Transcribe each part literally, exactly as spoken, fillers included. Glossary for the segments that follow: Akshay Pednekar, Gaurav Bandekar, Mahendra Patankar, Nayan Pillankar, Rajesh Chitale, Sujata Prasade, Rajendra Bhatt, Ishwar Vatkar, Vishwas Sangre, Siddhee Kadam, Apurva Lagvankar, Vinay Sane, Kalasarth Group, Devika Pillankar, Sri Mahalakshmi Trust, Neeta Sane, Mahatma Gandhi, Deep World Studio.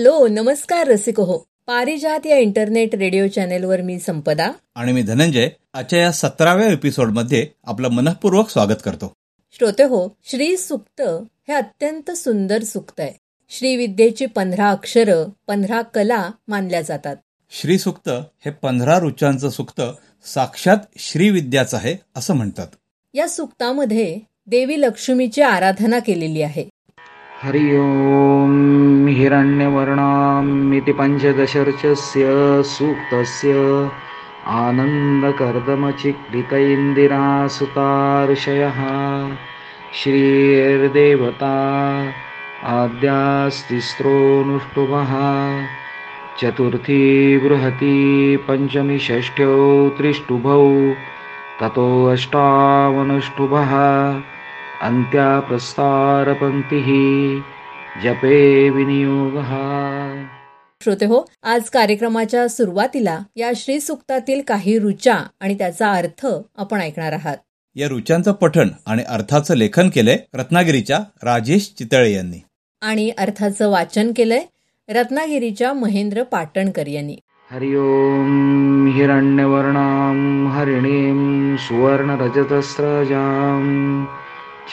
Hello नमस्कार रसिकहो. पारिजात या इंटरनेट रेडिओ चॅनेलवर मी संपदा आणि मी धनंजय आजच्या या सतराव्या एपिसोड मध्ये आपलं मनःपूर्वक स्वागत करतो. श्रोतेहो, श्री सुक्त हे अत्यंत सुंदर सुक्त आहे. श्री विद्येची पंधरा अक्षरं पंधरा कला मानल्या जातात. श्री सुक्त हे पंधरा रुचांचं सुक्त साक्षात श्रीविद्याचं आहे असं म्हणतात. या सुक्तामध्ये देवी लक्ष्मीची आराधना केलेली आहे. हरि ओम हिरण्यवर्णामिति पंचदशर्चस्य सूक्तस्य आनंदकर्दमचिक्लितैन्दिरा सुतार्षयः श्रीर्देवता आद्यास्तिस्त्रोऽनुष्टुभः चतुर्थी बृहती पंचमी षष्ठ्यौ त्रिष्टुभौ ततो अष्टावनुष्टुभः अंत्या प्रस्तार पंक्ती जपे विनियोग. श्रोतेहो, आज कार्यक्रमाच्या सुरुवातीला या श्री सुक्तातील काही रुचा आणि त्याचा अर्थ आपण ऐकणार आहात. या रुचांचं पठण आणि अर्थाचं लेखन केलंय रत्नागिरीच्या राजेश चितळे यांनी आणि अर्थाचं वाचन केलंय रत्नागिरीच्या महेंद्र पाटणकर यांनी. हरि ओम हिरण्यवर्णाम हरिणीम सुवर्णरजतस्रजाम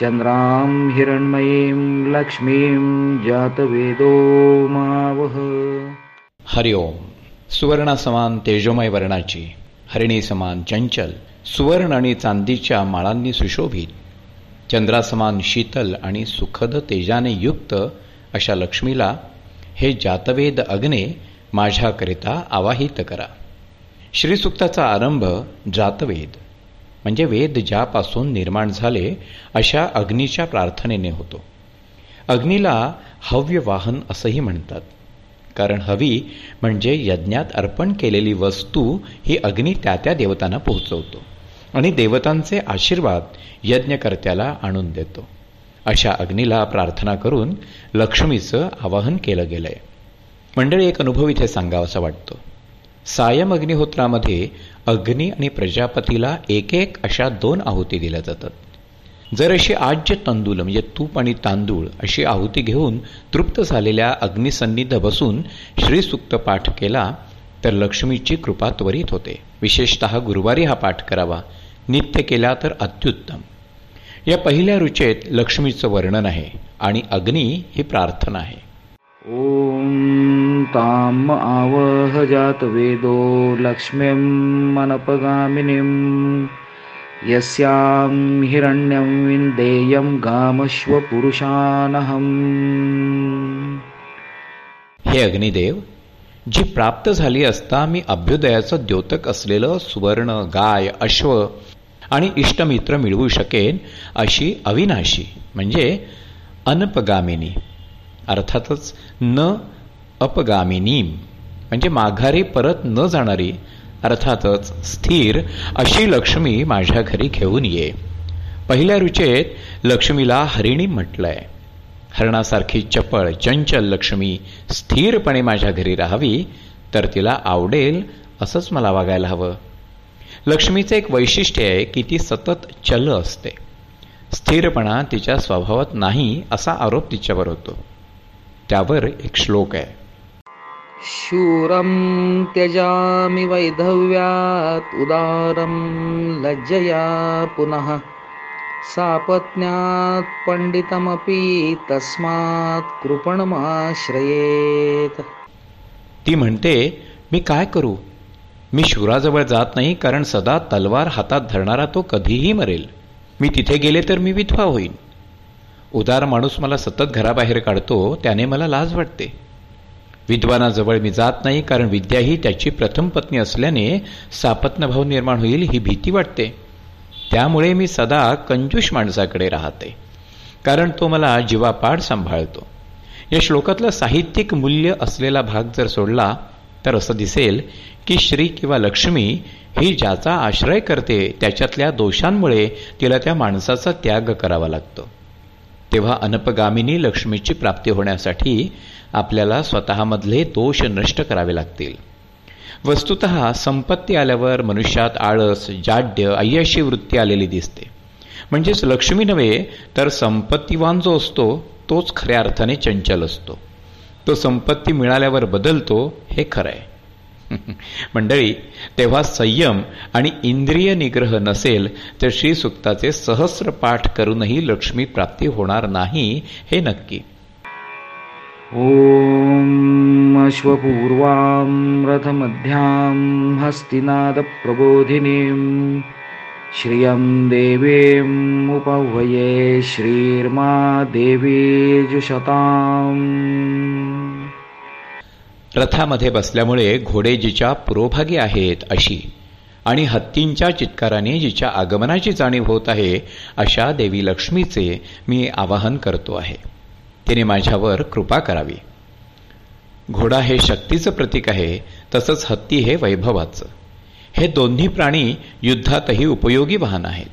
चंद्राम हिरण्मयीं लक्ष्मीं जातवेदो मावह. हरि ओम. सुवर्णा समान तेजोमय वर्णाची, हरिणी समान चंचल, सुवर्ण आणि चांदीच्या माळांनी सुशोभित, चंद्रासमान शीतल आणि सुखद तेजाने युक्त अशा लक्ष्मीला हे जातवेद अग्ने माझ्याकरिता आवाहित करा. श्रीसुक्ताचा आरंभ जातवेद म्हणजे वेद ज्यापासून निर्माण झाले अशा अग्नीच्या प्रार्थनेने होतो. अग्नीला हव्य वाहन असंही म्हणतात, कारण हवी म्हणजे यज्ञात अर्पण केलेली वस्तू ही अग्नी त्या त्या देवतांना पोहोचवतो आणि देवतांचे आशीर्वाद यज्ञकर्त्याला आणून देतो. अशा अग्नीला प्रार्थना करून लक्ष्मीचं आवाहन केलं गेलंय. मंडळी, एक अनुभव इथे सांगावासा वाटतो. सायम अग्निहोत्रामध्ये अग्नी आणि प्रजापतीला एक एक अशा दोन आहुती दिल्या जातात. जर अशी आज्य तांदूल म्हणजे तूप आणि तांदूळ अशी आहुती घेऊन तृप्त झालेल्या अग्निसन्निध बसून श्रीसुक्त पाठ केला तर लक्ष्मीची कृपा त्वरित होते. विशेषतः गुरुवारी हा पाठ करावा, नित्य केला तर अत्युत्तम. या पहिल्या रुचेत लक्ष्मीचं वर्णन आहे आणि अग्नी ही प्रार्थना आहे. ओम ताम आवह जातवेदो लक्ष्मीं मनपगामिनीं यस्यां हिरण्यं विन्देयं गामश्व पुरुषानहं. हे अग्निदेव, जी प्राप्त झाली असता मी अभ्युदयाचं द्योतक असलेलं सुवर्ण, गाय, अश्व आणि इष्टमित्र मिळवू शकेन अशी अविनाशी म्हणजे अनपगामिनी, अर्थातच न अपगामिनी म्हणजे माघारी परत न जाणारी, अर्थातच स्थिर अशी लक्ष्मी माझ्या घरी घेऊन ये. पहिल्या रुचेत लक्ष्मीला हरिणी म्हटलंय. हरणासारखी चपळ चंचल लक्ष्मी स्थिरपणे माझ्या घरी राहावी तर तिला आवडेल असंच मला वागायला हवं. लक्ष्मीचं एक वैशिष्ट्य आहे की ती सतत चल असते. स्थिरपणा तिच्या स्वभावात नाही असा आरोप तिच्यावर होतो. त्यावर एक श्लोक आहे. शूरं त्यजामि वैधव्यात् उदारं लज्जया पुनः सापत्न्यात् पंडितमपि तस्मात् कृपणमाश्रयेत. ती म्हणते, मी काय करू, मी शूराजवळ जात नाही कारण सदा तलवार हातात धरणारा तो कधीही मरेल. मी तिथे गेले तर मी विधवा होईन. उदार माणूस मला सतत घराबाहेर काढतो, त्याने मला लाज वाटते. विद्वानाजवळ मी जात नाही कारण विद्या ही त्याची प्रथम पत्नी असल्याने सापत्नभाव निर्माण होईल ही भीती वाटते. त्यामुळे मी सदा कंजूष माणसाकडे राहते कारण तो मला जीवापाड सांभाळतो. या श्लोकातला साहित्यिक मूल्य असलेला भाग जर सोडला तर असं दिसेल की श्री किंवा लक्ष्मी ही ज्याचा आश्रय करते त्याच्यातल्या दोषांमुळे तिला त्या माणसाचा त्याग करावा लागतो. तेव्हा अनपगामिनी लक्ष्मीची प्राप्ती होण्यासाठी आपल्याला स्वतःमधले दोष नष्ट करावे लागतील. वस्तुतः संपत्ती आल्यावर मनुष्यात आळस, जाड्य, अय्याशी वृत्ती आलेली दिसते. म्हणजेच लक्ष्मी नव्हे तर संपत्तीवान जो असतो तोच खऱ्या अर्थाने चंचल असतो. तो संपत्ती मिळाल्यावर बदलतो हे खरं आहे. मंडळी, तेव्हा संयम आणि इंद्रिय निग्रह नसेल तर श्रीसुक्ताचे सहस्र पाठ करूनही लक्ष्मी प्राप्ती होणार नाही हे नक्की. ओम अश्वपूर्वां रथमध्यां हस्तिनाद प्रबोधिनीं श्रियं देवीं उपह्वये श्रीर्मा देवी जुषतां. रथामध्ये बसल्यामुळे घोडे जिच्या पुरोभागी आहेत अशी आणि हत्तींच्या चित्काराने जिच्या आगमनाची जाणीव होत आहे अशा देवी लक्ष्मीचे मी आवाहन करतो आहे. तिने माझ्यावर कृपा करावी. घोडा हे शक्तीचं प्रतीक आहे, तसंच हत्ती हे वैभवाचं. हे दोन्ही प्राणी युद्धातही उपयोगी वाहन आहेत.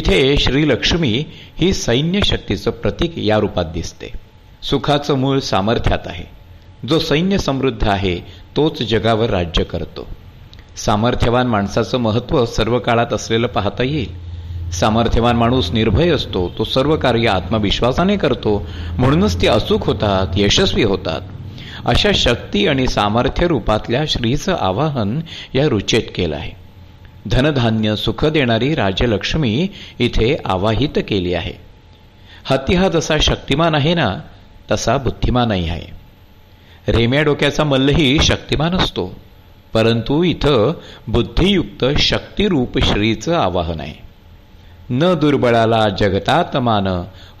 इथे श्रीलक्ष्मी ही सैन्य शक्तीचं प्रतीक या रूपात दिसते. सुखाचं मूळ सामर्थ्यात आहे. जो सैन्य समृद्ध आहे तोच जगावर राज्य करतो. सामर्थ्यवान माणसाचं महत्त्व सर्व काळात असलेलं पाहता येईल. सामर्थ्यवान माणूस निर्भय असतो. तो सर्व कार्य आत्मविश्वासाने करतो, म्हणूनच ते अचूक होतात, यशस्वी होतात. अशा शक्ती आणि सामर्थ्य रूपातल्या श्रीचं आवाहन या रुचेत केलं आहे. धनधान्य सुख देणारी राजलक्ष्मी इथे आवाहित केली आहे. हत्ती हा जसा शक्तिमान आहे ना, तसा बुद्धिमानही आहे. रेम्या डोक्याचा मल्लही शक्तिमान असतो, परंतु इथं बुद्धियुक्त शक्तिरूप श्रीचं आवाहन आहे. न दुर्बळाला जगतात मान,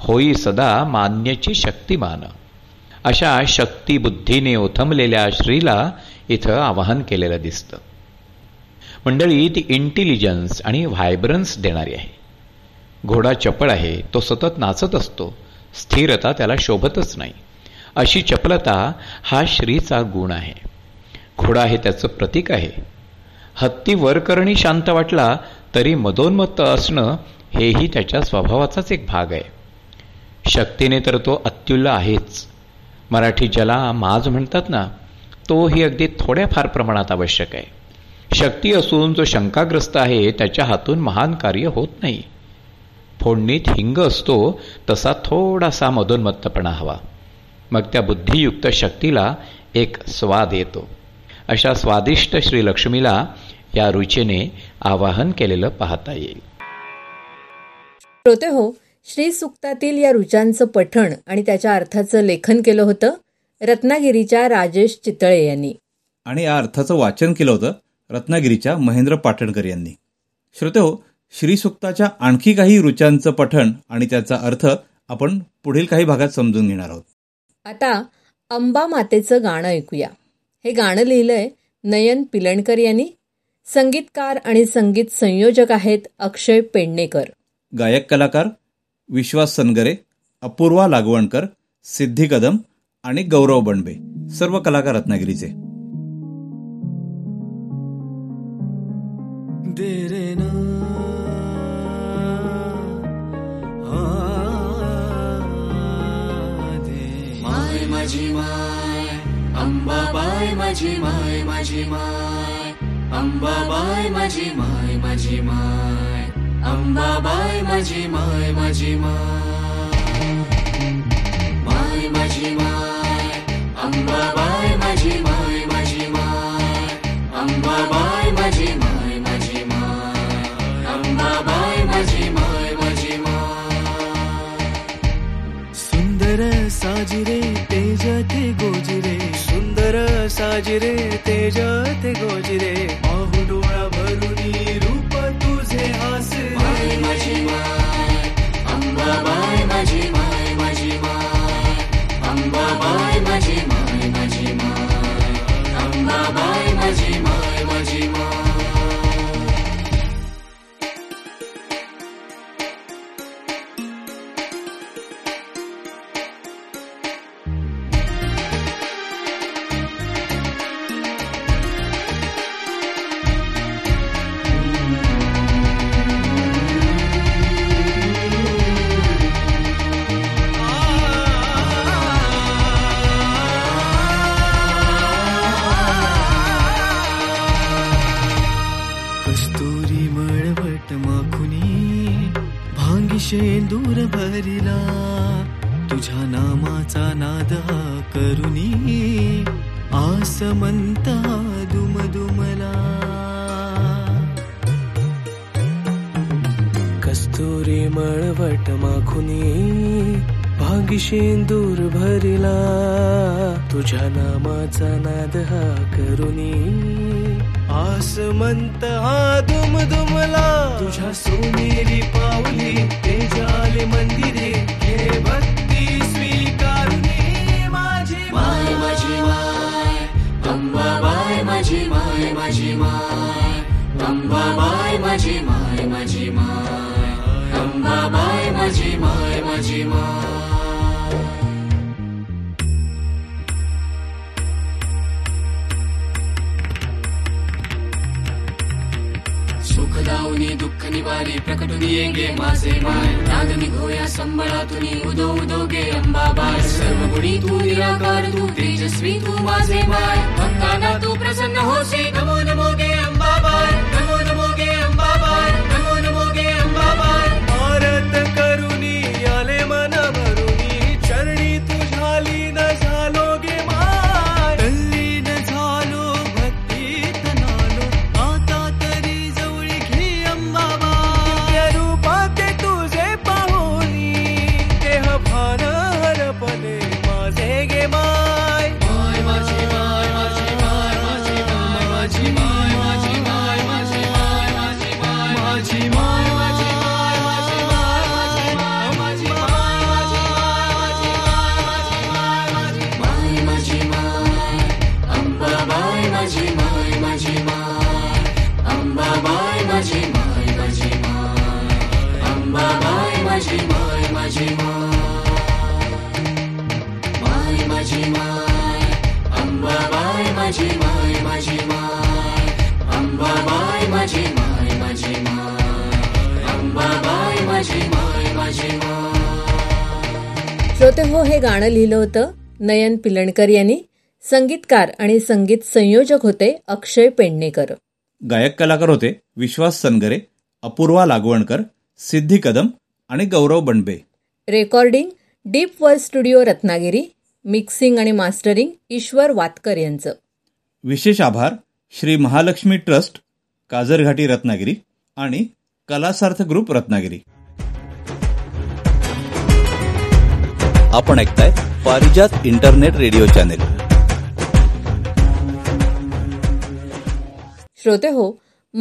होई सदा मान्यची शक्तिमान. अशा शक्ती बुद्धीने ओथंबलेल्या श्रीला इथं आवाहन केलेलं दिसतं. मंडळी, ती इंटेलिजन्स आणि व्हायब्रन्स देणारी आहे. घोडा चपळ आहे, तो सतत नाचत असतो. स्थिरता त्याला शोभतच नाही. अशी चपलता हा श्रीचा गुण आहे. घोडा हे त्याचं प्रतीक आहे. हत्ती वरकरणी शांत वाटला तरी मदोन्मत्त असणं हेही त्याच्या स्वभावाचाच एक भाग आहे. शक्तीने तर तो अत्युल्ल आहेच. मराठी ज्याला माज म्हणतात ना, तो ही अगदी थोड्याफार प्रमाणात आवश्यक आहे. शक्ती असून जो शंकाग्रस्त आहे त्याच्या हातून महान कार्य होत नाही. फोडणीत हिंग असतो तसा थोडासा मदोन्मत्तपणा हवा, मग त्या बुद्धियुक्त शक्तीला एक स्वाद येतो. अशा स्वादिष्ट श्रीलक्ष्मीला या रुचेने आवाहन केलेलं पाहता येईल. श्रोतेहो, श्री सुक्तातील या रुचांचं पठण आणि त्याच्या अर्थाचं लेखन केलं होतं रत्नागिरीच्या राजेश चितळे यांनी, आणि या अर्थाचं वाचन केलं होतं रत्नागिरीच्या महेंद्र पाटणकर यांनी. श्रोतेहो, श्री सुक्ताच्या आणखी काही रुचांचं पठण आणि त्याचा अर्थ आपण पुढील काही भागात समजून घेणार आहोत. आता अंबा मातेचं गाणं ऐकूया. हे गाणं लिहिलंय नयन पिलणकर यांनी. संगीतकार आणि संगीत संयोजक आहेत अक्षय पेडणेकर. गायक कलाकार विश्वास संगरे, अपूर्वा लागवणकर, सिद्धी कदम आणि गौरव बंडबे, सर्व कलाकार रत्नागिरीचे. माझी माय अंबाबाई, माझी माय माझी माय अंबाबाई, माझी माय माझी माय अंबाबाई, माझी माय माझी माय माझी माय अंबाबाई, माझी माय माझी माय अंबाबाई, माझी माय माझी माय अंबाबाई, माझी माय माझी माय. सुंदर साजरे तेजते गोजिरे, सुंदर साजरे तेजते गोजिरे, माहू डोळा भरुनी रूप तुझे हसे. माय माझी माय अंबाबाई, माझी माय माझी माय अंबाबाई, माझी माय माझी माय अंबाबाई, माझी माय माझी माय. करुणी आसमंता दुमदुमला कस्तुरी मळवट माखुनी भागीशेंदूर भरिला तुझ्या नामाचा नाद हा करुणी आसमंत हा दुमदुमला तुझ्या सोनेरी पावली ते झाले मंदिरे हे भक्ती स्वीकारुनी माझी माय माझी माय अंबा बाय माझी माय माझी माय अंबा बाय माझी माय माझी माय अंबा बाय माझी माय माझी माय. दुःख दुःखनिवारी प्रकटुनी येंगे माझे माय नागनी घोया संबळातुनी उदो उदोगे अंबाबाय सर्व गुणी तू निराकार तू तेजस्वी तू माझे माय भक्तांना तू प्रसन्न होसी नमो नमो गे अंबाबाय नमो नमो गे अंबाबाय नमो नमो गे अंबाबाय भारत करुणी आले मन भरुणी चरणी तुझाली न झालो गे माय तल्लीन झालो भक्तीत नालो आता तरी जवळी घे अंबाबाय रूपात तुझे पाहुनी देह भान हरपणे माझे गे माय माय माझी माय माझी माय माझी माय माझी माय माझी माय माझी माय माझी माय माझी माय माझी माय माझी माय अंबा बाय माझी माय माझी माय अंबा बाय माझी माय माझी माय अंबा बाय माझी माय माझी माय. श्रोते हो, हे गाणं लिहिलं होतं नयन पिलणकर यांनी. संगीतकार आणि संगीत संयोजक होते अक्षय पेडणेकर. गायक कलाकार होते विश्वास संगरे, अपूर्वा लागवणकर, सिद्धी कदम आणि Gaurav Bandbe. Recording deep world studio Ratnagiri. Mixing आणि मास्टरिंग ईश्वर वातकर यांचं. विशेष आभार श्री महालक्ष्मी ट्रस्ट काजरघाटी रत्नागिरी आणि कलासार्थ ग्रुप रत्नागिरी. आपण ऐकताय पारिजात इंटरनेट रेडिओ चॅनेल. श्रोते हो,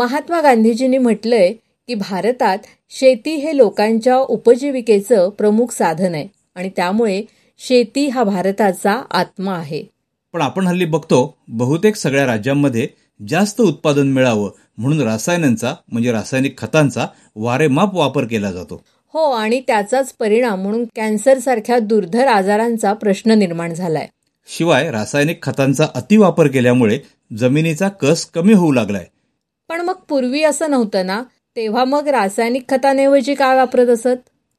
महात्मा गांधीजींनी म्हटलंय की भारतात शेती हे लोकांच्या उपजीविकेचं प्रमुख साधन आहे आणि त्यामुळे शेती हा भारताचा आत्मा आहे. पण आपण हल्ली बघतो बहुतेक सगळ्या राज्यांमध्ये जास्त उत्पादन मिळावं म्हणून रासायनांचा म्हणजे रासायनिक खतांचा वारेमाप वापर केला जातो. हो, आणि त्याचाच परिणाम म्हणून कॅन्सर सारख्या दुर्धर आजारांचा प्रश्न निर्माण झालाय. शिवाय रासायनिक खतांचा अतिवापर केल्यामुळे जमिनीचा कस कमी होऊ लागलाय. पण मग पूर्वी असं नव्हतं ना, तेव्हा मग रासायनिक खतांऐवजी काय वापरत असत?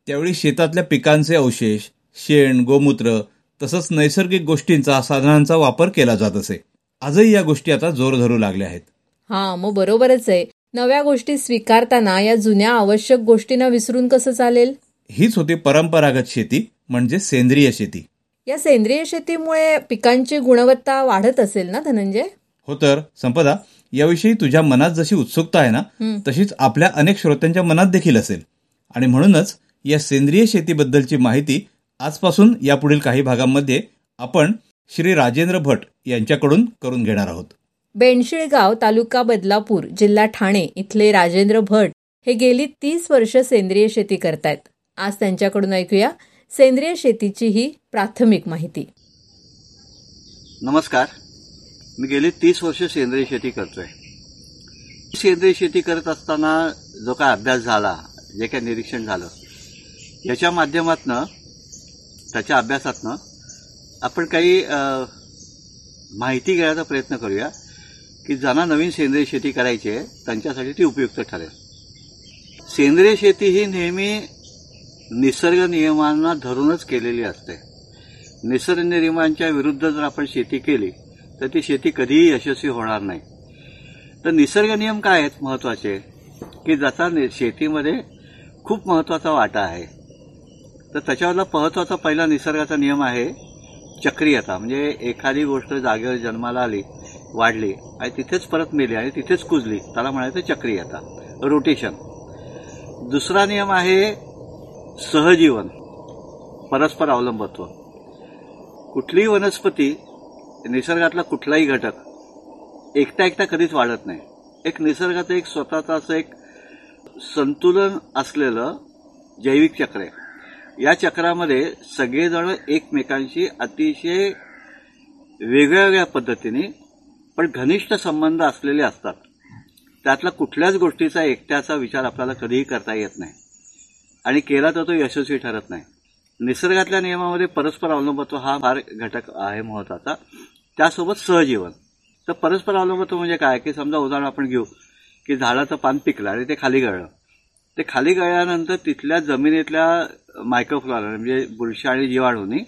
त्यावेळी शेतातल्या पिकांचे अवशेष, शेण, गोमूत्र तसंच नैसर्गिक गोष्टींचा, साधनांचा वापर केला जात असे. आजही या गोष्टी आता जोर धरू लागल्या आहेत. हा, मग बरोबरच आहे. नव्या गोष्टी स्वीकारताना या जुन्या आवश्यक गोष्टींना विसरून कसं चालेल? हीच होती परंपरागत शेती म्हणजे सेंद्रिय शेती. या सेंद्रिय शेतीमुळे पिकांची गुणवत्ता वाढत असेल ना धनंजय? हो तर संपदा, याविषयी तुझ्या मनात जशी उत्सुकता आहे ना, तशीच आपल्या अनेक श्रोत्यांच्या मनात देखील असेल. आणि म्हणूनच या सेंद्रिय शेतीबद्दलची माहिती आजपासून यापुढील काही भागांमध्ये आपण श्री राजेंद्र भट यांच्याकडून करून घेणार आहोत. बेणशिळगाव, तालुका बदलापूर, जिल्हा ठाणे इथले राजेंद्र भट हे गेली तीस वर्ष सेंद्रिय शेती करतायत. आज त्यांच्याकडून ऐकूया सेंद्रिय शेतीची ही प्राथमिक माहिती. नमस्कार, मी गेली तीस वर्ष सेंद्रिय शेती करतोय. सेंद्रिय शेती करत असताना जो काय अभ्यास झाला, जे काय निरीक्षण झालं, याच्या माध्यमातनं, त्याच्या अभ्यासातनं आपण काही माहिती घेण्याचा प्रयत्न करूया की ज्यांना नवीन सेंद्रिय शेती करायची आहे त्यांच्यासाठी ती उपयुक्त ठरेल. सेंद्रिय शेती ही नेहमी निसर्ग नियमांना धरूनच केलेली असते. निसर्ग नियमांच्या विरुद्ध जर आपण शेती केली तर ती शेती कधीही यशस्वी होणार नाही. तर निसर्ग नियम काय आहेत महत्त्वाचे, की ज्याचा शेतीमध्ये खूप महत्त्वाचा वाटा आहे, तर त्याच्यावरला महत्त्वाचा पहिला निसर्गाचा नियम आहे चक्रीयता म्हणजे एखादी गोष्ट जागेवर जन्माला आली, वाढली आणि तिथेच परत मेली आणि तिथेच कुजली, त्याला म्हणायचं चक्रीयता, रोटेशन. दुसरा नियम आहे सहजीवन, परस्पर अवलंबत्व. कुठलीही वनस्पती, निसर्गातला कुठलाही घटक एकटा एकटा कधीच वाढत नाही. एक निसर्गाचं एक स्वतःचं असं एक संतुलन असलेलं जैविक चक्र आहे. या चक्रामध्ये सगळेजण एकमेकांशी अतिशय वेगळ्या वेगळ्या पद्धतीने पण घनिष्ठ संबंध असलेले असतात. त्यातला कुठल्याच गोष्टीचा एकट्याचा विचार आपल्याला कधीही करता येत नाही आणि केला तर तो यशस्वी ठरत नाही. निसर्गातल्या नियमामध्ये परस्पर अवलंबत्व हा फार घटक आहे महत्त्वाचा, त्यासोबत सहजीवन. तर परस्पर अवलंबत्व म्हणजे काय की समजा उदाहरण आपण घेऊ की झाडाचं पान पिकलं आणि ते खाली गळलं. ते खाली गळल्यानंतर तिथल्या जमिनीतल्या मायक्रोफ्लॉरा म्हणजे बुरशी आणि जीवाणूंनी,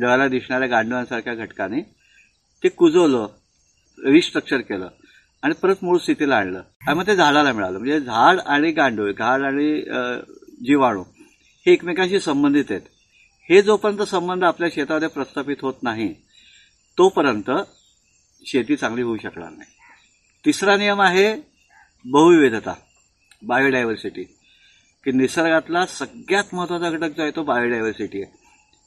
डोळ्याला दिसणाऱ्या गांडवांसारख्या घटकाने ते कुजवलं, रिस्ट्रक्चर केलं आणि परत मूळ स्थितीला आणलं आणि मग ते झाडाला मिळालं. म्हणजे झाड आणि गांडूळ, झाड आणि जीवाणू हे एकमेकांशी संबंधित आहेत. हे जोपर्यंत संबंध आपल्या शेतामध्ये प्रस्थापित होत नाही तोपर्यंत शेती चांगली होऊ शकणार नाही. तिसरा नियम आहे बहुविविधता, बायोडायव्हर्सिटी, की निसर्गातला सगळ्यात महत्त्वाचा घटक जो आहे तो बायोडायव्हर्सिटी आहे.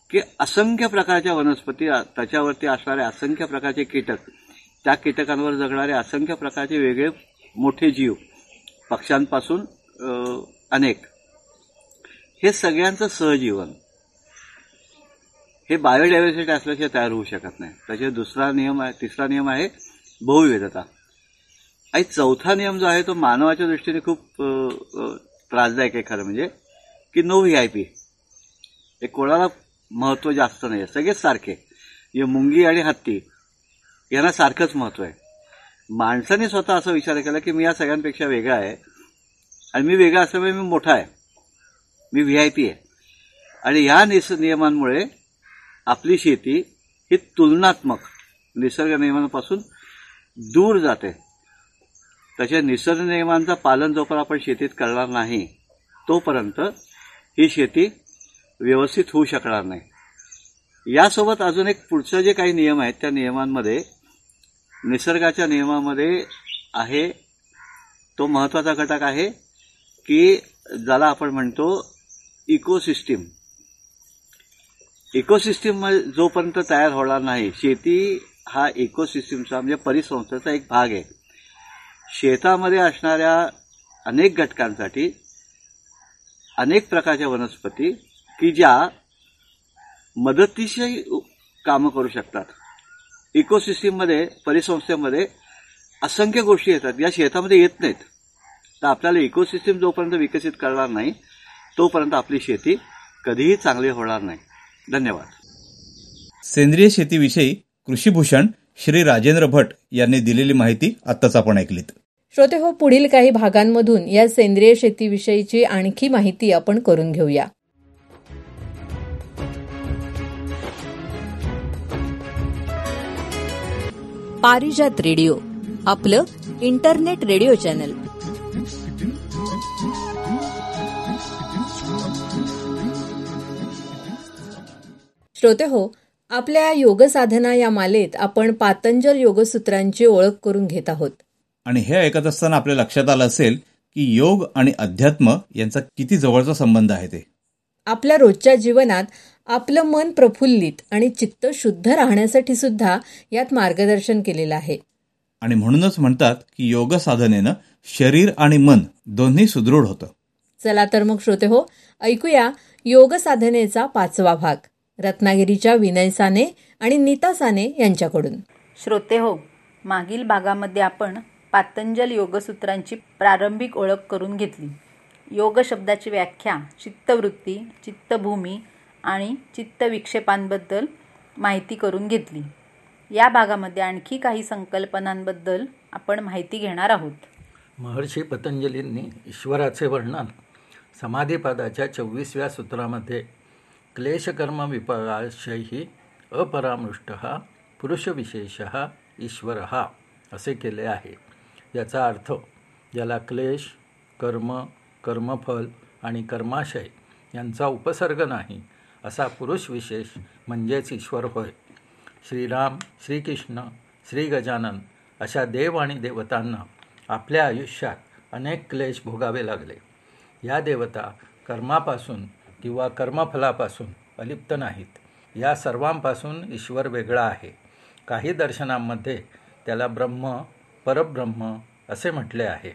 की असंख्य प्रकारच्या वनस्पती, त्याच्यावरती असणारे असंख्य प्रकारचे कीटक, त्या कीटकांवर जगणारे असंख्य प्रकारचे वेगळे मोठे जीव, पक्ष्यांपासून अनेक, हे सगळ्यांचं सहजीवन हे बायोडायव्हर्सिटी असल्याशिवाय तयार होऊ शकत नाही. त्याचे दुसरा नियम आहे, तिसरा नियम आहे बहुविविधता. आणि चौथा नियम जो आहे तो मानवाच्या दृष्टीने खूप त्रासदायक आहे खरं म्हणजे, की नो व्ही आय पी. हे कोणाला महत्त्व जास्त नाही आहे, सगळेच सारखे. जे मुंगी आणि हत्ती यांना सारखंच महत्त्व आहे. माणसाने स्वतः असा विचार केला की मी या सगळ्यांपेक्षा वेगळा आहे आणि मी वेगळा असल्यामुळे मी मोठा आहे, मी व्ही आय पी आहे. आणि ह्या निस नियमांमुळे आपली शेती ही तुलनात्मक निसर्ग नियमांपासून दूर जाते. तसे निसर्ग नियमांचं पालन जोपर्यंत आपण शेतीत करणार नाही तोपर्यंत ही शेती व्यवस्थित होऊ शकणार नाही. यासोबत अजून एक पुढचं जे काही नियम आहेत त्या नियमांमध्ये, निसर्गाच्या नियमामध्ये आहे तो महत्त्वाचा घटक आहे की ज्याला आपण म्हणतो इकोसिस्टीम. इकोसिस्टीम जोपर्यंत तयार होणार नाही, शेती हा इकोसिस्टीमचा म्हणजे परिसंस्थेचा एक भाग आहे. शेतामध्ये असणाऱ्या अनेक घटकांसाठी अनेक प्रकारच्या वनस्पती की ज्या मदतीशी कामं करू शकतात. इकोसिस्टीममध्ये, परिसंस्थेमध्ये असंख्य गोष्टी येतात, या शेतामध्ये येत नाहीत. तर आपल्याला इकोसिस्टीम जोपर्यंत विकसित करणार नाही तोपर्यंत आपली शेती कधीही चांगली होणार नाही. धन्यवाद. सेंद्रिय शेतीविषयी कृषीभूषण श्री राजेंद्र भट यांनी दिलेली माहिती आत्ताच आपण ऐकलीत. श्रोते हो, पुढील काही भागांमधून या सेंद्रिय शेतीविषयीची आणखी माहिती आपण करून घेऊया. पारिजात रेडिओ आपलं इंटरनेट रेडिओ चॅनल. श्रोते हो, आपल्या योगसाधना या मालेत आपण पातंजल योगसूत्रांची ओळख करून घेत आहोत. आणि हे ऐकत असताना आपल्या लक्षात आलं असेल की योग आणि अध्यात्म यांचा किती जवळचा संबंध आहे ते. आपल्या रोजच्या जीवनात आपलं मन प्रफुल्लित आणि चित्त शुद्ध राहण्यासाठी सुद्धा यात मार्गदर्शन केलेलं आहे. आणि म्हणूनच म्हणतात की योग साधनेनं शरीर आणि मन दोन्ही सुदृढ होतं. चला तर मग श्रोते हो, ऐकूया योग साधनेचा पाचवा भाग, रत्नागिरीच्या विनय साने आणि नीता साने यांच्याकडून. श्रोते हो, मागील भागामध्ये आपण पातंजल योगसूत्रांची प्रारंभिक ओळख करून घेतली. योग शब्दाची व्याख्या, चित्तवृत्ती, चित्तभूमी आणि चित्तविक्षेपांबद्दल माहिती करून घेतली. या भागामध्ये आणखी काही संकल्पनांबद्दल आपण माहिती घेणार आहोत. महर्षी पतंजलींनी ईश्वराचे वर्णन समाधीपादाच्या चोवीसव्या सूत्रामध्ये क्लेशकर्म विपराशयी अपरामृष्टः पुरुषविशेषः ईश्वरः असे केले आहे. याचा अर्थ ज्याला क्लेश, कर्म, कर्मफल आणि कर्माशय यांचा उपसर्ग नाही असा पुरुषविशेष म्हणजेच ईश्वर होय. श्रीराम, श्रीकृष्ण, श्री गजानन अशा देव आणि देवतांना आपल्या आयुष्यात अनेक क्लेश भोगावे लागले. या देवता कर्मापासून किंवा कर्मफलापासून अलिप्त नाहीत. या सर्वांपासून ईश्वर वेगळा आहे. काही दर्शनांमध्ये त्याला ब्रह्म, परब्रह्म असे म्हटले आहे.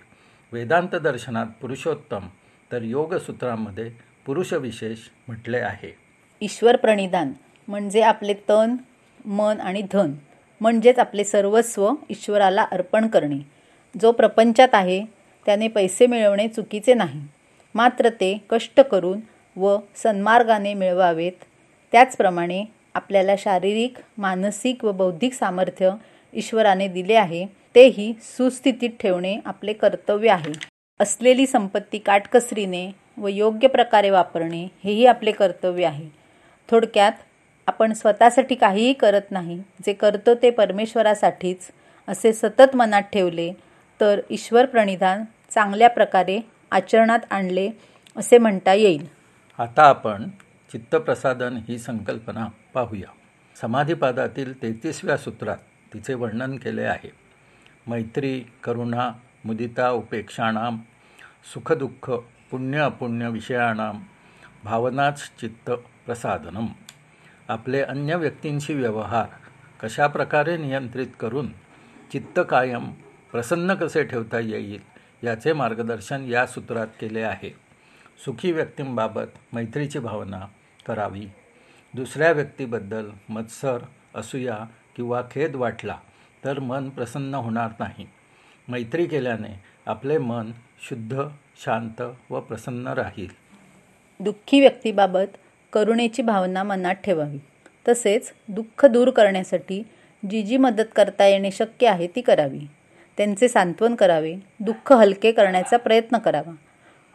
वेदांत दर्शनात पुरुषोत्तम तर योगसूत्रांमध्ये पुरुषविशेष म्हटले आहे. ईश्वर प्रणिधान म्हणजे आपले तन, मन आणि धन म्हणजेच आपले सर्वस्व ईश्वराला अर्पण करणे. जो प्रपंचात आहे त्याने पैसे मिळवणे चुकीचे नाही, मात्र ते कष्ट करून व सन्मार्गाने मिळवावेत. त्याचप्रमाणे आपल्याला शारीरिक, मानसिक व बौद्धिक सामर्थ्य ईश्वराने दिले आहे, तेही सुस्थितीत ठेवणे आपले कर्तव्य आहे. असलेली संपत्ती काटकसरीने व योग्य प्रकारे वापरणे हेही आपले कर्तव्य आहे. थोडक्यात, आपण स्वतःसाठी काहीही करत नाही, जे करतो ते परमेश्वरासाठीच असे सतत मनात ठेवले तर ईश्वर प्रणिधान चांगल्या प्रकारे आचरणात आणले असे म्हणता येईल. आता आपण चित्तप्रसादन ही संकल्पना पाहूया. समाधिपादातील तेहतीसव्या सूत्रात तिचे वर्णन केले आहे. मैत्री, करुणा, मुदिता, उपेक्षाणाम, सुखदुःख, पुण्य अपुण्य विषयाणाम भावनाच चित्त प्रसादनम. आपले अन्य व्यक्तींशी व्यवहार कशाप्रकारे नियंत्रित करून चित्त कायम प्रसन्न कसे ठेवता येईल याचे मार्गदर्शन या सूत्रात केले आहे. सुखी व्यक्तींबाबत मैत्रीची भावना करावी. दुसऱ्या व्यक्तीबद्दल मत्सर, असूया किंवा खेद वाटला तर मन प्रसन्न होणार नाही. मैत्री केल्याने आपले मन शुद्ध, शांत व प्रसन्न राहील. दुःखी व्यक्तीबाबत करुणेची भावना मनात ठेवावी. तसेच दुःख दूर करण्यासाठी जी जी मदत करता येणे शक्य आहे ती करावी. त्यांचे सांत्वन करावे, दुःख हलके करण्याचा प्रयत्न करावा.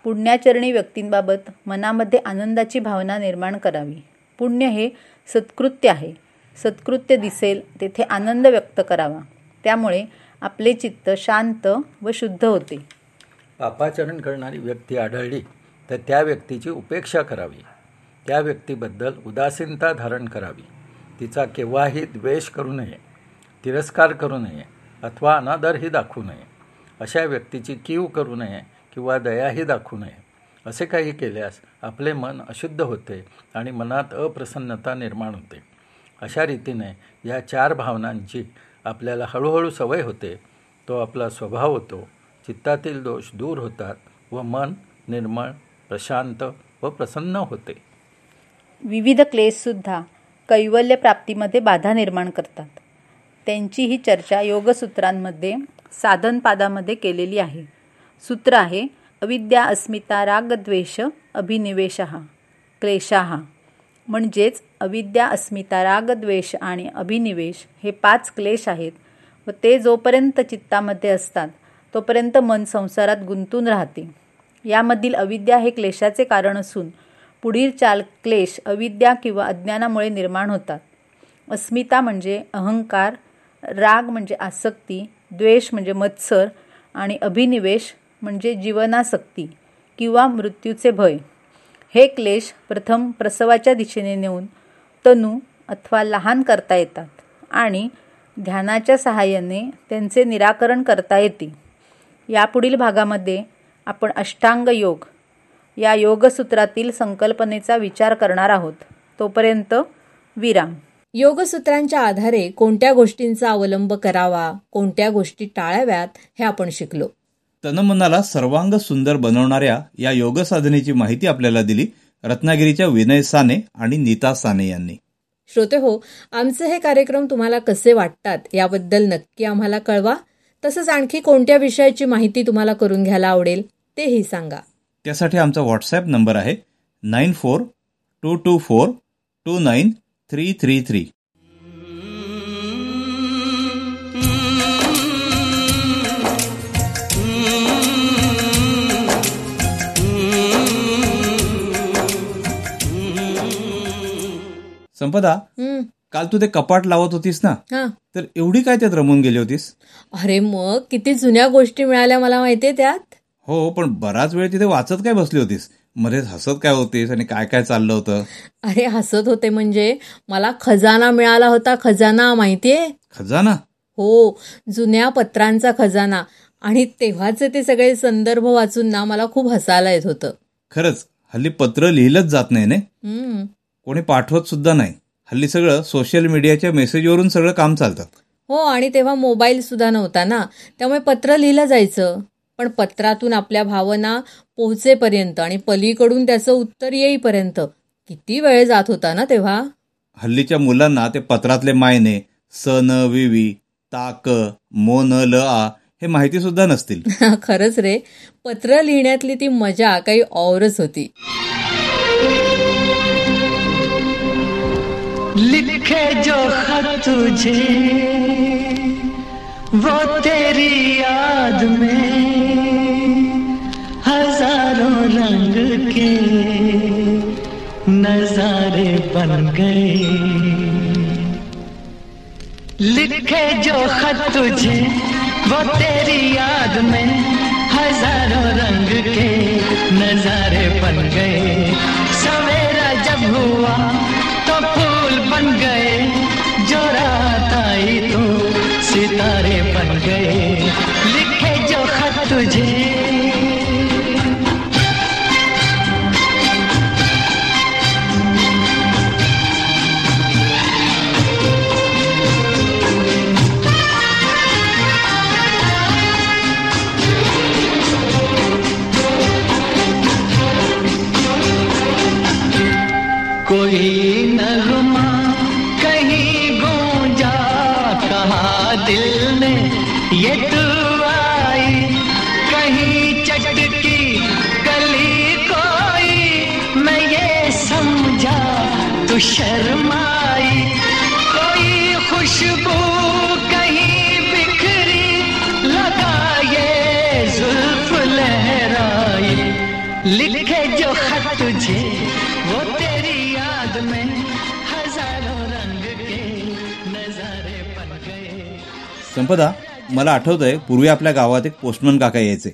पुण्याचरणी व्यक्तींबाबत मनामध्ये आनंदाची भावना निर्माण करावी. पुण्य हे सत्कृत्य आहे. सत्कृत्य दिसेल तेथे आनंद व्यक्त करावा. त्यामुळे आपले चित्त शांत व शुद्ध होते. पापाचरण करणारी व्यक्ती आढळली तर त्या व्यक्तीची उपेक्षा करावी. त्या व्यक्तीबद्दल उदासीनता धारण करावी. तिचा केव्हाही द्वेष करू नये, तिरस्कार करू नये अथवा अनादरही दाखवू नये. अशा व्यक्तीची कीव करू नये किंवा दयाही दाखवू नये. असे काही केल्यास आपले मन अशुद्ध होते आणि मनात अप्रसन्नता निर्माण होते. अशा रीतीने या चार भावनांची आपल्याला हळूहळू सवय होते. तो आपला स्वभाव होतो. चित्तातील दोष दूर होतात व मन निर्मळ, प्रशांत व प्रसन्न होते. विविध क्लेशसुद्धा कैवल्य प्राप्तीमध्ये बाधा निर्माण करतात. त्यांची ही चर्चा योगसूत्रांमध्ये साधनपादामध्ये केलेली आहे. सूत्र आहे अविद्या, अस्मिता, रागद्वेष, अभिनिवेश क्लेशाः. म्हणजेच अविद्या, अस्मिता, रागद्वेष आणि अभिनिवेश हे पाच क्लेश आहेत व ते जोपर्यंत चित्तामध्ये असतात तोपर्यंत मन संसारात गुंतून राहते. यामधील अविद्या हे क्लेशाचे कारण असून पुढील चार क्लेश अविद्या किंवा अज्ञानामुळे निर्माण होतात. अस्मिता म्हणजे अहंकार, राग म्हणजे आसक्ती, द्वेष म्हणजे मत्सर आणि अभिनिवेश म्हणजे जीवनासक्ती किंवा मृत्यूचे भय. हे क्लेश प्रथम प्रसवाच्या दिशेने नेऊन तनू अथवा लहान करता येतात आणि ध्यानाच्या सहाय्याने त्यांचे निराकरण करता येते. यापुढील भागामध्ये आपण अष्टांग योग या योगसूत्रातील संकल्पनेचा विचार करणार आहोत. तोपर्यंत विराम. योगसूत्रांच्या आधारे कोणत्या गोष्टींचा अवलंब करावा, कोणत्या गोष्टी टाळाव्यात हे आपण शिकलो. तनमनाला सर्वांग सुंदर बनवणाऱ्या या योग साधनेची माहिती आपल्याला दिली रत्नागिरीच्या विनय साने आणि नीता साने यांनी. श्रोते हो, आमचे हे कार्यक्रम तुम्हाला कसे वाटतात याबद्दल नक्की आम्हाला कळवा. तसंच आणखी कोणत्या विषयाची माहिती तुम्हाला करून घ्यायला आवडेल तेही सांगा. त्यासाठी आमचा व्हॉट्सअप नंबर आहे nine four two two four two nine three three three. Sampada, काल तू ते कपाट लावत होतीस ना, तर एवढी काय त्यात रमून गेली होतीस? अरे मग किती जुन्या गोष्टी मिळाल्या मला माहितीये त्यात. हो, पण बराच वेळ तिथे वाचत काय बसली होतीस? मध्ये हसत काय होतेस आणि काय काय चाललं होतं? अरे हसत होते म्हणजे मला खजाना मिळाला होता. खजाना माहितीये? खजाना? हो, जुन्या पत्रांचा खजाना. आणि तेव्हाचे ते सगळे संदर्भ वाचून ना मला खूप हसायला येत होतं. खरंच हल्ली पत्र लिहिलंच जात नाही ना, कोणी पाठवत सुद्धा नाही. हल्ली सगळं सोशल मीडियाच्या मेसेजवरून सगळं काम चालतं. हो, आणि तेव्हा मोबाईल सुद्धा नव्हता ना, त्यामुळे पत्र लिहिलं जायचं. पण पत्रातून आपल्या भावना पोहोचेपर्यंत आणि पलीकडून त्याचं उत्तर येईपर्यंत किती वेळ जात होता ना तेव्हा. हल्लीच्या मुलांना ते पत्रातले मायने स न वि वि ता क म न ल आ हे माहिती सुद्धा नसतील. खरंच रे, पत्र लिहिण्यातली ती मजा काही औरच होती. लिखे जो खत तुझे वो तेरी याद में हजारों रंग के नजारे बन गए. लिखे जो खत तुझे वो तेरी याद में हजारों रंग के नजारे बन गए. सवेरा जब हुआ तो फूल बन गए, जो रात आई तो सितारे बन गए. लिखे जो खत तुझे. शर्माई कोई खुशबू कहीं बिखरी, लगा ये जुल्फ लहराई. लिखे जो खत तुझे वो तेरी याद में हजारों रंग के नजारे बन गए. संपदा, मला आठवतंय पूर्वी आपल्या गावात एक पोस्टमन काका यायचे.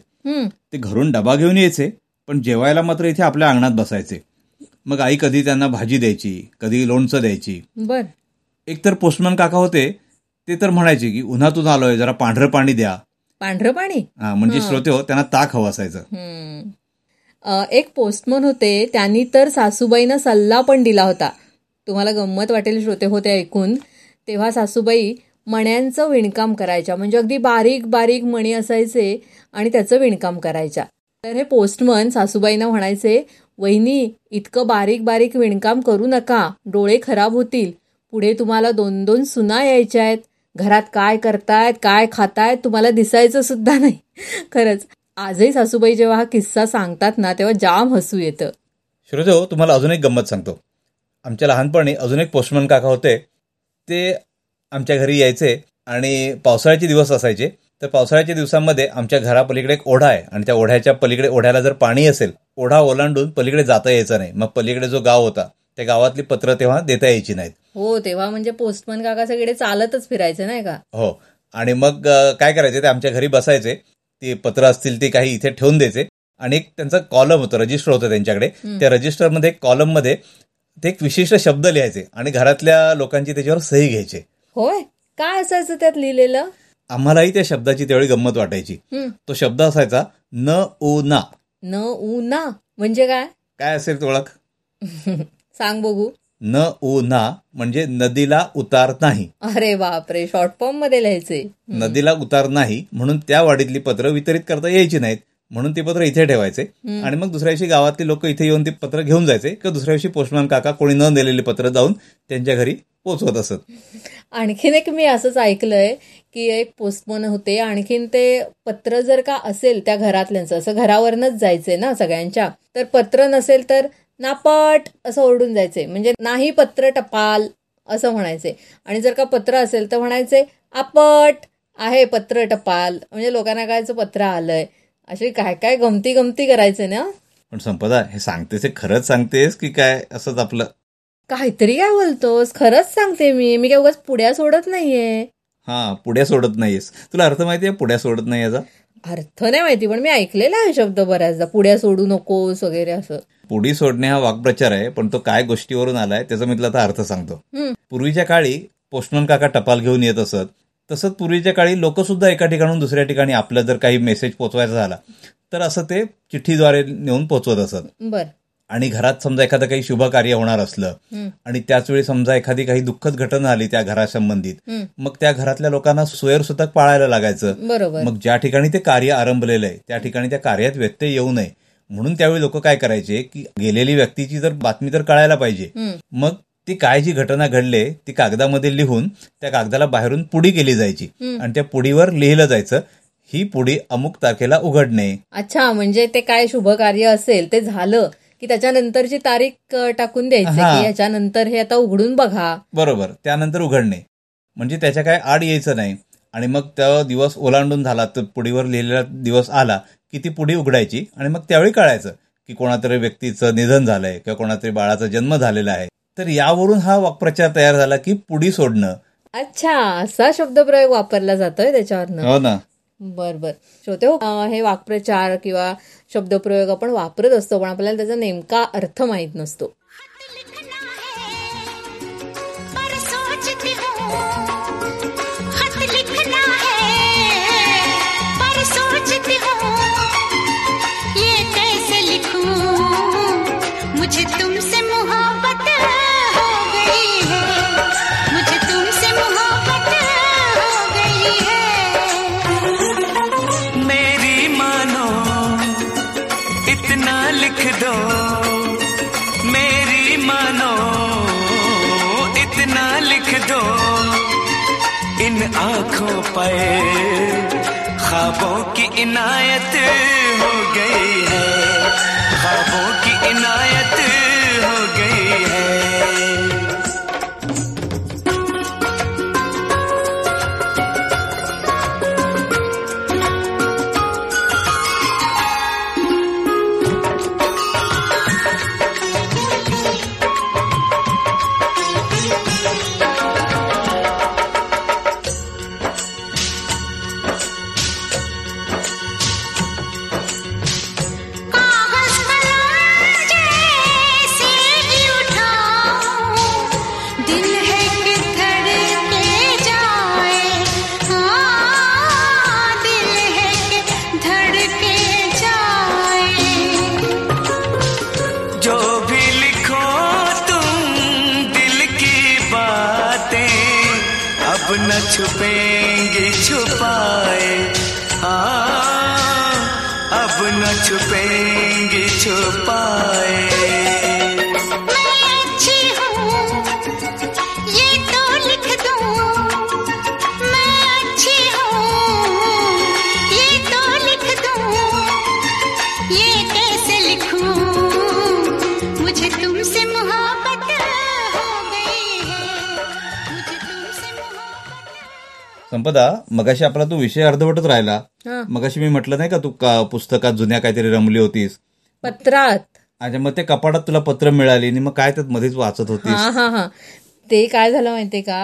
ते घरून डबा घेऊन यायचे, पण जेवायला मात्र इथे आपल्या अंगणात बसायचे. मग आई कधी त्यांना भाजी द्यायची, कधी लोणचं द्यायची. बर, एकतर पोस्टमन काका होते ते तर म्हणायचे की उन्हातून आलोय, जरा पांढरं पाणी द्या. पांढरं पाणी म्हणजे श्रोते हो, त्यांना ताक हवं असायचं. एक पोस्टमन होते त्यांनी तर सासूबाईंना सल्ला पण दिला होता. तुम्हाला गंमत वाटेल श्रोते हो ते ऐकून. तेव्हा सासूबाई मण्यांचं विणकाम करायच्या, म्हणजे अगदी बारीक बारीक मणी असायचे आणि त्याचं विणकाम करायच्या. तर हे पोस्टमन सासूबाईंना म्हणायचे, वहिनी इतकं बारीक बारीक विणकाम करू नका, डोळे खराब होतील. पुढे तुम्हाला दोन दोन सुना यायच्या आहेत, घरात काय करतायत काय खातायत तुम्हाला दिसायचं सुद्धा नाही. खरंच आजही सासूबाई जेव्हा हा किस्सा सांगतात ना तेव्हा जाम हसू येतं. श्रोतेहो, तुम्हाला अजून एक गंमत सांगतो. आमच्या लहानपणी अजून एक पोस्टमन काका होते. ते आमच्या घरी यायचे आणि पावसाळ्याचे दिवस असायचे. तर पावसाळ्याच्या दिवसांमध्ये आमच्या घरापलीकडे एक ओढा आहे आणि त्या ओढ्याच्या पलीकडे, ओढ्याला जर पाणी असेल, ओढा ओलांडून पलीकडे जाता यायचं नाही. मग पलीकडे जो गाव होता त्या गावातली पत्र तेव्हा देता यायची नाहीत. हो, तेव्हा म्हणजे पोस्टमन काका सगळे चालतच फिरायचे नाही का. हो, आणि मग काय करायचे, ते आमच्या घरी बसायचे, ते पत्र असतील ते काही इथे ठेवून द्यायचे. आणि एक त्यांचा कॉलम होता, रजिस्टर होतं त्यांच्याकडे. त्या रजिस्टरमध्ये एक कॉलममध्ये ते एक विशिष्ट शब्द लिहायचे आणि घरातल्या लोकांची त्याच्यावर सही घ्यायचे. होय, काय असायचं त्यात लिहिलेलं? आम्हालाही त्या शब्दाची त्यावेळी गंमत वाटायची. तो शब्द असायचा न उ ना. न उ ना म्हणजे काय? काय असेल ओळख? सांग बघू. न उ ना म्हणजे नदीला उतार नाही. अरे बापरे, शॉर्ट फॉर्म मध्ये लिहायचे. नदीला उतार नाही म्हणून त्या वाडीतली पत्र वितरित करता यायची नाहीत, म्हणून ती पत्र इथे ठेवायचे. आणि मग दुसऱ्या दिवशी गावातले लोक इथे येऊन ती पत्र घेऊन जायचे, किंवा दुसऱ्या दिवशी पोस्टमन काका कोणी न दिलेली पत्र जाऊन त्यांच्या घरी पोचवत असत. आणखीन एक मी असंच ऐकलंय की एक पोस्टमन होते, आणखीन ते पत्र जर का असेल त्या घरातल्यांचं, असं घरावरनच जायचंय ना सगळ्यांच्या, तर पत्र नसेल तर नापट असं ओरडून जायचे, म्हणजे नाही पत्र टपाल असं म्हणायचे. आणि जर का पत्र असेल तर म्हणायचे आपट आहे पत्र टपाल, म्हणजे लोकांना कायचं पत्र आलंय. अशी काय काय गमती गमती करायचे ना. पण संपदा, हे सांगतेस खरंच सांगतेस की काय असंच आपलं काहीतरी? काय बोलतोस? खरंच सांगते मी. मी काय उगाच पुढ्या सोडत नाहीये. हा, पुढ्या सोडत नाहीयेस. तुला अर्थ माहितीये पुढ्या सोडत नाही याचा? अर्थ नाही माहिती, पण मी ऐकलेला आहे शब्द बऱ्याचदा, पुढे सोडू नकोस वगैरे असं. पुढी सोडणे हा वाक्प्रचार आहे, पण तो काय गोष्टीवरून आलाय त्याचा मी तुला अर्थ सांगतो. पूर्वीच्या काळी पोस्टमन काका टपाल घेऊन येत असत, तसंच पूर्वीच्या काळी लोक सुद्धा एका ठिकाणून दुसऱ्या ठिकाणी आपला जर काही मेसेज पोचवायचा झाला तर असं ते चिठ्ठीद्वारे नेऊन पोचवत असत. आणि घरात समजा एखादं काही शुभ कार्य होणार असलं आणि त्याच वेळी समजा एखादी काही दुःखद घटना आली त्या घरासंबंधित, मग त्या घरातल्या लोकांना सुएर सुतक पाळायला लागायचं. मग ज्या ठिकाणी ते कार्य आरंभलेलं आहे त्या ठिकाणी त्या कार्यात व्यत्यय येऊ नये म्हणून त्यावेळी लोक काय करायचे की गेलेली व्यक्तीची जर बातमी तर कळायला पाहिजे, मग ती काय जी घटना घडले ती कागदामध्ये लिहून त्या कागदाला बाहेरून पुडी केली जायची आणि त्या पुडीवर लिहिलं जायचं ही पुडी अमुक तारखेला उघडणे. अच्छा, म्हणजे ते काय शुभ कार्य असेल ते झालं की त्याच्यानंतरची तारीख टाकून द्यायची की याच्यानंतर हे आता उघडून बघा. बरोबर, त्यानंतर उघडणे म्हणजे त्याच्या काय आड यायचं नाही. आणि मग तो दिवस ओलांडून झाला तर पुढीवर लिहिलेला दिवस आला की ती पुढी उघडायची आणि मग त्यावेळी कळायचं की कोणातरी व्यक्तीचं निधन झालंय किंवा कोणातरी बाळाचा जन्म झालेला आहे. तर यावरून हा वाक्प्रचार तयार झाला की पुढी सोडणं. अच्छा, असा शब्दप्रयोग वापरला जातोय त्याच्यावरनं. हो ना, बरोबर. श्रोते हो, हे वाक्प्रचार किंवा शब्दप्रयोग आपण वापरत असतो पण आपल्याला त्याचा नेमका अर्थ माहीत नसतो. आंखों पर ख्वाबों की इनायत हो गई है, ख्वाबों की इनायत हो गई है. छुपेंगे छुपाए आ, अब न छुपेंगे छुपाए. संपदा, मगाशी आपला तो विषय अर्धवटच राहिला. मगाशी मी म्हटलं नाही का तू का पुस्तकात जुन्या काहीतरी रमली होतीस पत्रात. अच्छा, मग ते कपाटात तुला पत्र मिळाली आणि मग काय त्यात मध्येच वाचत होतीस. हा हा, ते काय झालं माहितीये का,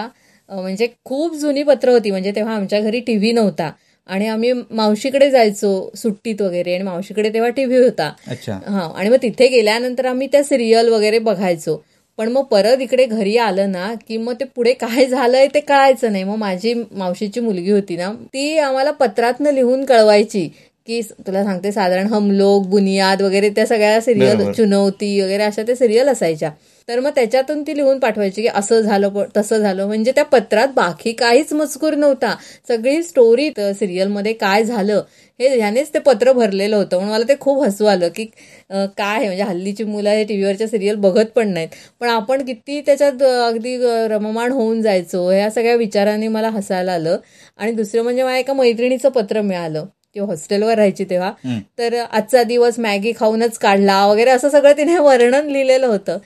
म्हणजे खूप जुनी पत्र होती. म्हणजे तेव्हा आमच्या घरी टीव्ही नव्हता आणि आम्ही मावशीकडे जायचो सुट्टीत वगैरे आणि मावशीकडे तेव्हा टीव्ही होता. अच्छा. हा, आणि मग तिथे गेल्यानंतर आम्ही त्या सिरियल वगैरे बघायचो. पण मग परत इकडे घरी आलं ना की मग ते पुढे काय झालंय ते कळायचं नाही. मग माझी मावशीची मुलगी होती ना, ती आम्हाला पत्रातनं लिहून कळवायची की तुला सांगते साधारण हमलोग, बुनियाद वगैरे त्या सगळ्या सिरियल, चुनौती वगैरे अशा त्या सिरियल असायच्या. तर मग त्याच्यातून ती लिहून पाठवायची की असं झालं तसं झालं. म्हणजे त्या पत्रात बाकी काहीच मजकूर नव्हता, सगळी स्टोरी सिरियलमध्ये काय झालं हे ह्यानेच ते पत्र भरलेलं होतं. म्हणून मला ते खूप हसू आलं की काय म्हणजे हल्लीची मुलं हे टीव्हीवरच्या सिरियल बघत पण नाहीत, पण आपण किती त्याच्यात अगदी रममाण होऊन जायचो. ह्या सगळ्या विचारांनी मला हसायला आलं. आणि दुसरं म्हणजे मला एका मैत्रिणीचं पत्र मिळालं, हॉस्टेलवर राहायची तेव्हा, तर आजचा दिवस मॅगी खाऊनच काढला वगैरे असं सगळं तिने वर्णन लिहिलेलं होतं.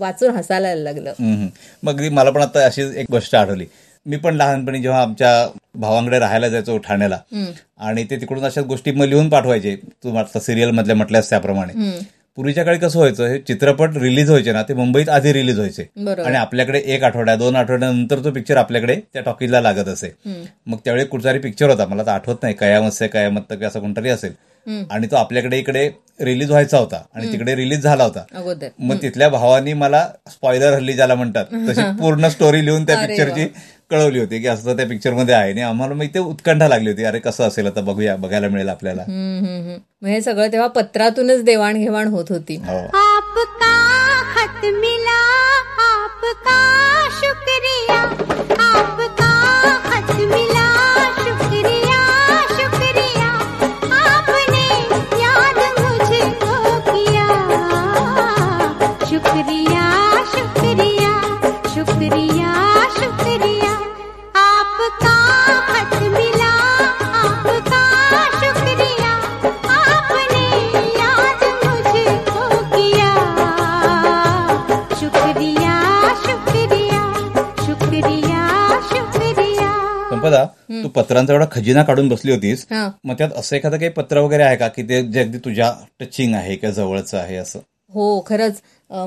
वाचून हसायला लागलं. मग मला पण आता अशी एक गोष्ट आठवली. मी पण लहानपणी जेव्हा आमच्या भावांकडे राहायला जायचो ठाण्याला आणि ते तिकडून अशा गोष्टी मग लिहून पाठवायचे, तू म्हटलं सिरियल मधल्या म्हटल्यास त्याप्रमाणे. पूर्वीच्या काळी कसं व्हायचं, हे चित्रपट रिलीज व्हायचे ना ते मुंबईत आधी रिलीज व्हायचे आणि आपल्याकडे एक आठवड्या दोन आठवड्यानंतर तो पिक्चर आपल्याकडे त्या टॉकीजला लागत असे. मग त्यावेळी कुठचारी पिक्चर होता, मला तर आठवत नाही, कयामत से कयामत तक असा कोणतरी असेल, आणि तो आपल्याकडे इकडे रिलीज व्हायचा होता आणि तिकडे रिलीज झाला होता. मग तिथल्या भावानी मला स्पॉयलर हल्ली ज्याला म्हणतात तशी पूर्ण स्टोरी लिहून त्या पिक्चरची कळवली होती की असं त्या पिक्चर मध्ये आहे. आणि आम्हाला मग इथे उत्कंठा लागली होती, अरे कसं असेल आता, बघूया, बघायला मिळेल आपल्याला. हे सगळं तेव्हा पत्रातूनच देवाणघेवाण होत होती. तू पत्रांचा एवढा खजिना काढून बसली होतीस, मग त्यात असं एखादं काही पत्र वगैरे आहे का की ते जे अगदी तुझ्या टचिंग आहे किंवा जवळचं आहे असं? हो, खरंच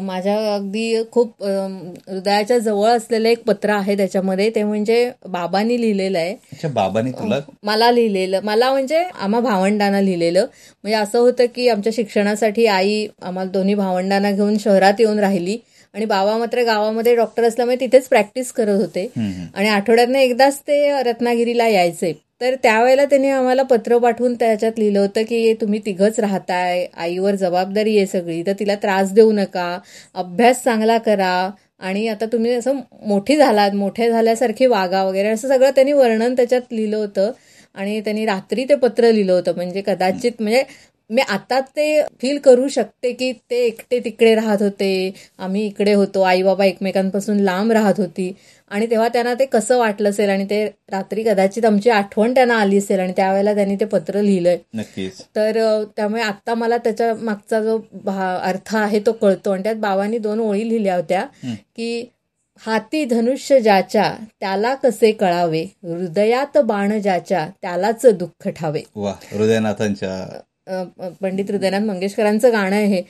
माझ्या अगदी खूप हृदयाच्या जवळ असलेलं एक पत्र आहे त्याच्यामध्ये, ते म्हणजे बाबांनी लिहिलेलं आहे. बाबांनी तुला? मला लिहिलेलं, मला म्हणजे आम्हा भावंडांना लिहिलेलं. म्हणजे असं होतं की आमच्या शिक्षणासाठी आई आम्हाला दोन्ही भावंडांना घेऊन शहरात येऊन राहिली आणि बाबा मात्र गावामध्ये डॉक्टर असल्यामुळे तिथेच प्रॅक्टिस करत होते आणि आठवड्यातनं एकदाच ते रत्नागिरीला यायचे. तर त्यावेळेला त्यांनी आम्हाला पत्र पाठवून त्याच्यात लिहिलं होतं की तुम्ही तिघंच राहताय, आईवर जबाबदारी आहे सगळी, तर तिला त्रास देऊ नका, अभ्यास चांगला करा आणि आता तुम्ही असं मोठी झालात, मोठे झाल्यासारखी वागा वगैरे, असं सगळं त्यांनी वर्णन त्याच्यात लिहिलं होतं. आणि त्यांनी रात्री ते पत्र लिहिलं होतं. म्हणजे कदाचित म्हणजे मी आता ते फील करू शकते की ते एकटे तिकडे राहत होते, आम्ही इकडे होतो, आई बाबा एकमेकांपासून लांब राहत होती आणि तेव्हा त्यांना ते कसं वाटलं असेल आणि ते रात्री कदाचित आमची आठवण त्यांना आली असेल आणि त्यावेळेला त्यांनी ते पत्र लिहिलंय. नक्कीच. तर त्यामुळे आता मला त्याच्या मागचा जो अर्थ आहे तो कळतो. आणि त्यात बाबांनी दोन ओळी लिहिल्या होत्या की हाती धनुष्य ज्याच्या त्याला कसे कळावे, हृदयात बाण ज्याच्या त्यालाच दुःख ठावे. वा, हृदयनाथांच्या, पंडित हृदयनाथ मंगेशकरांचं गाणं आहे.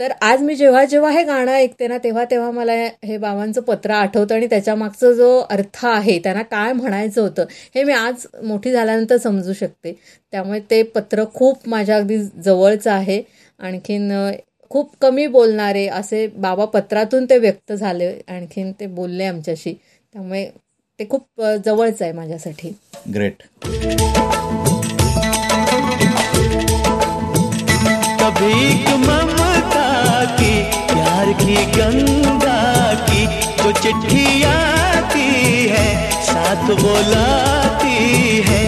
तर आज मी जेव्हा जेव्हा हे गाणं ऐकते ना तेव्हा तेव्हा मला हे बाबांचं पत्र आठवतं आणि त्याच्या मागचा जो अर्थ आहे, त्यांना काय म्हणायचं होतं, हे मी आज मोठी झाल्यानंतर समजू शकते. त्यामुळे ते पत्र खूप माझ्या अगदी जवळचं आहे. आणखीन खूप कमी बोलणारे असे बाबा पत्रातून ते व्यक्त झाले, आणखीन ते बोलले आमच्याशी, त्यामुळे ते खूप जवळचं आहे माझ्यासाठी. ग्रेट. एक ममता की प्यार की गंगा की जो चिट्ठी आती है साथ बोलाती है,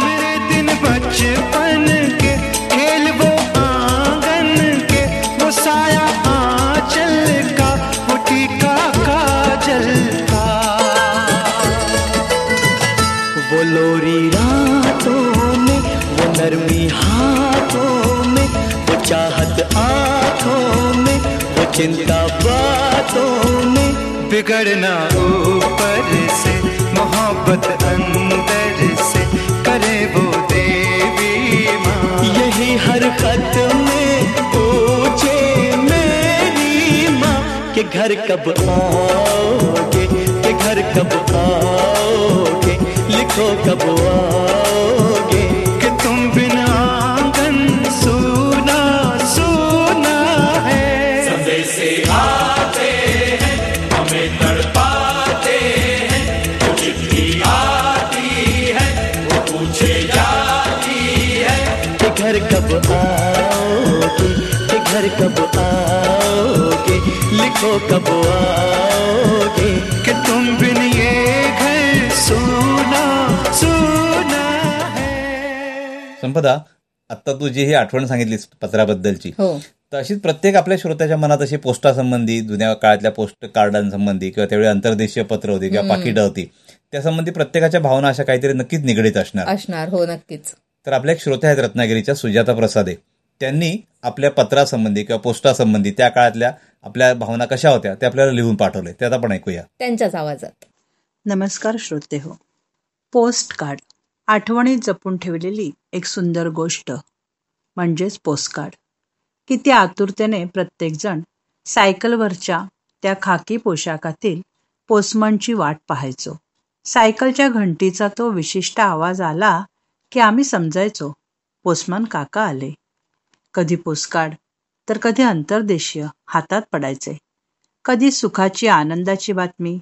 मेरे दिन बचपन के खेल वो आंगन के वो साया आंचल का वो टीका काजल का वो लोरी रातों गर्मी हाथों में वो चाहत आंखों में वो चिंता बातों में बिगड़ना ऊपर से मोहब्बत अंदर से करे वो देवी माँ यही हर खत में पूछे मेरी माँ के घर कब आओगे, के घर कब आओगे, लिखो कब आओगे, घर कब आओगे, घर कब आओगे, लिखो कब आओगे, कि तुम बिन ये घर सोना सोना है. संपदा, आता तू जी ही आठवण सांगितलीस पत्राबद्दलची, तर अशीच प्रत्येक आपल्या श्रोत्याच्या मनात अशी पोस्टासंबंधी, जुन्या काळातल्या पोस्ट कार्डांसंबंधी किंवा त्यावेळी अंतर्देशीय पत्र होती किंवा पाकिटं होती, त्यासंबंधी प्रत्येकाच्या भावना अशा काहीतरी नक्कीच निगडीत असणार असणार. हो, नक्कीच. तर आपल्या एक श्रोत्या आहेत रत्नागिरीच्या सुजाता प्रसादे, त्यांनी आपल्या पत्रासंबंधी किंवा पोस्टासंबंधी त्या काळातल्या आपल्या भावना कशा होत्या ते आपल्याला लिहून पाठवले, त्यात आपण ऐकूया त्यांच्याच आवाजात. नमस्कार श्रोते हो. पोस्ट कार्ड, आठवणीत जपून ठेवलेली एक सुंदर गोष्ट. म्हणजेच पोस्टकार्ड की त्या आतुरतेने प्रत्येकजण सायकलवरच्या त्या खाकी पोशाखातील पोस्टमनची वाट पाहायचो. सायकलच्या घंटीचा तो विशिष्ट आवाज आला की आम्ही समजायचो पोस्टमन काका आले. कधी पोस्टकार्ड तर कधी अंतर्देशीय हातात पडायचे. कधी सुखाची आनंदाची बातमी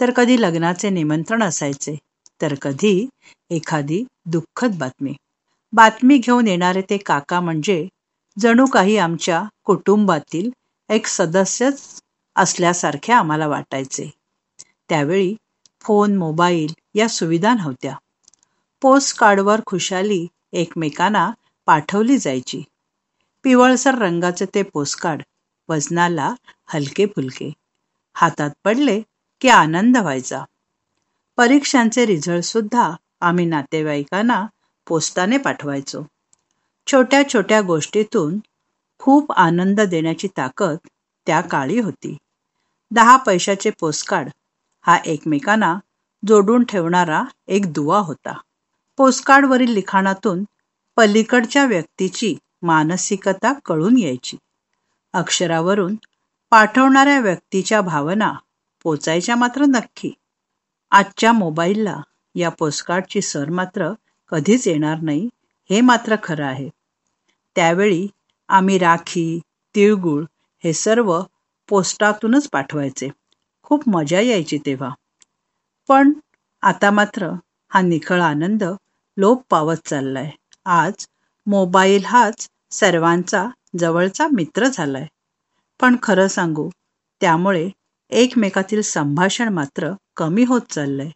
तर कधी लग्नाचे निमंत्रण असायचे तर कधी एखादी दुःखद बातमी. बातमी घेऊन येणारे ते काका म्हणजे जणू काही आमच्या कुटुंबातील एक सदस्यच असल्यासारखे आम्हाला वाटायचे. त्यावेळी फोन मोबाईल या सुविधा नव्हत्या. पोस्टकार्डवर खुशाली एकमेकांना पाठवली जायची. पिवळसर रंगाचे ते पोस्टकार्ड वजनाला हलके फुलके. हातात पडले की आनंद व्हायचा. परीक्षांचे रिझल्ट सुद्धा आम्ही नातेवाईकांना पोस्टाने पाठवायचो. छोट्या छोट्या गोष्टीतून खूप आनंद देण्याची ताकद त्या काळी होती. दहा पैशाचे पोस्टकार्ड हा एकमेकांना जोडून ठेवणारा एक दुवा होता. पोस्टकार्डवरील लिखाणातून पलीकडच्या व्यक्तीची मानसिकता कळून यायची. अक्षरावरून पाठवणाऱ्या व्यक्तीच्या भावना पोचायच्या मात्र नक्की. आजच्या मोबाईलला या पोस्टकार्डची सर मात्र कधीच येणार नाही हे मात्र खरं आहे. त्यावेळी आम्ही राखी तिळगुळ हे सर्व पोस्टातूनच पाठवायचे. खूप मजा यायची तेव्हा. पण आता मात्र हा निखळ आनंद लोप पावत चाललाय. आज मोबाईल हाच सर्वांचा जवळचा मित्र झालाय. पण खरं सांगू त्यामुळे एकमेकातील संभाषण मात्र कमी होत चाललंय.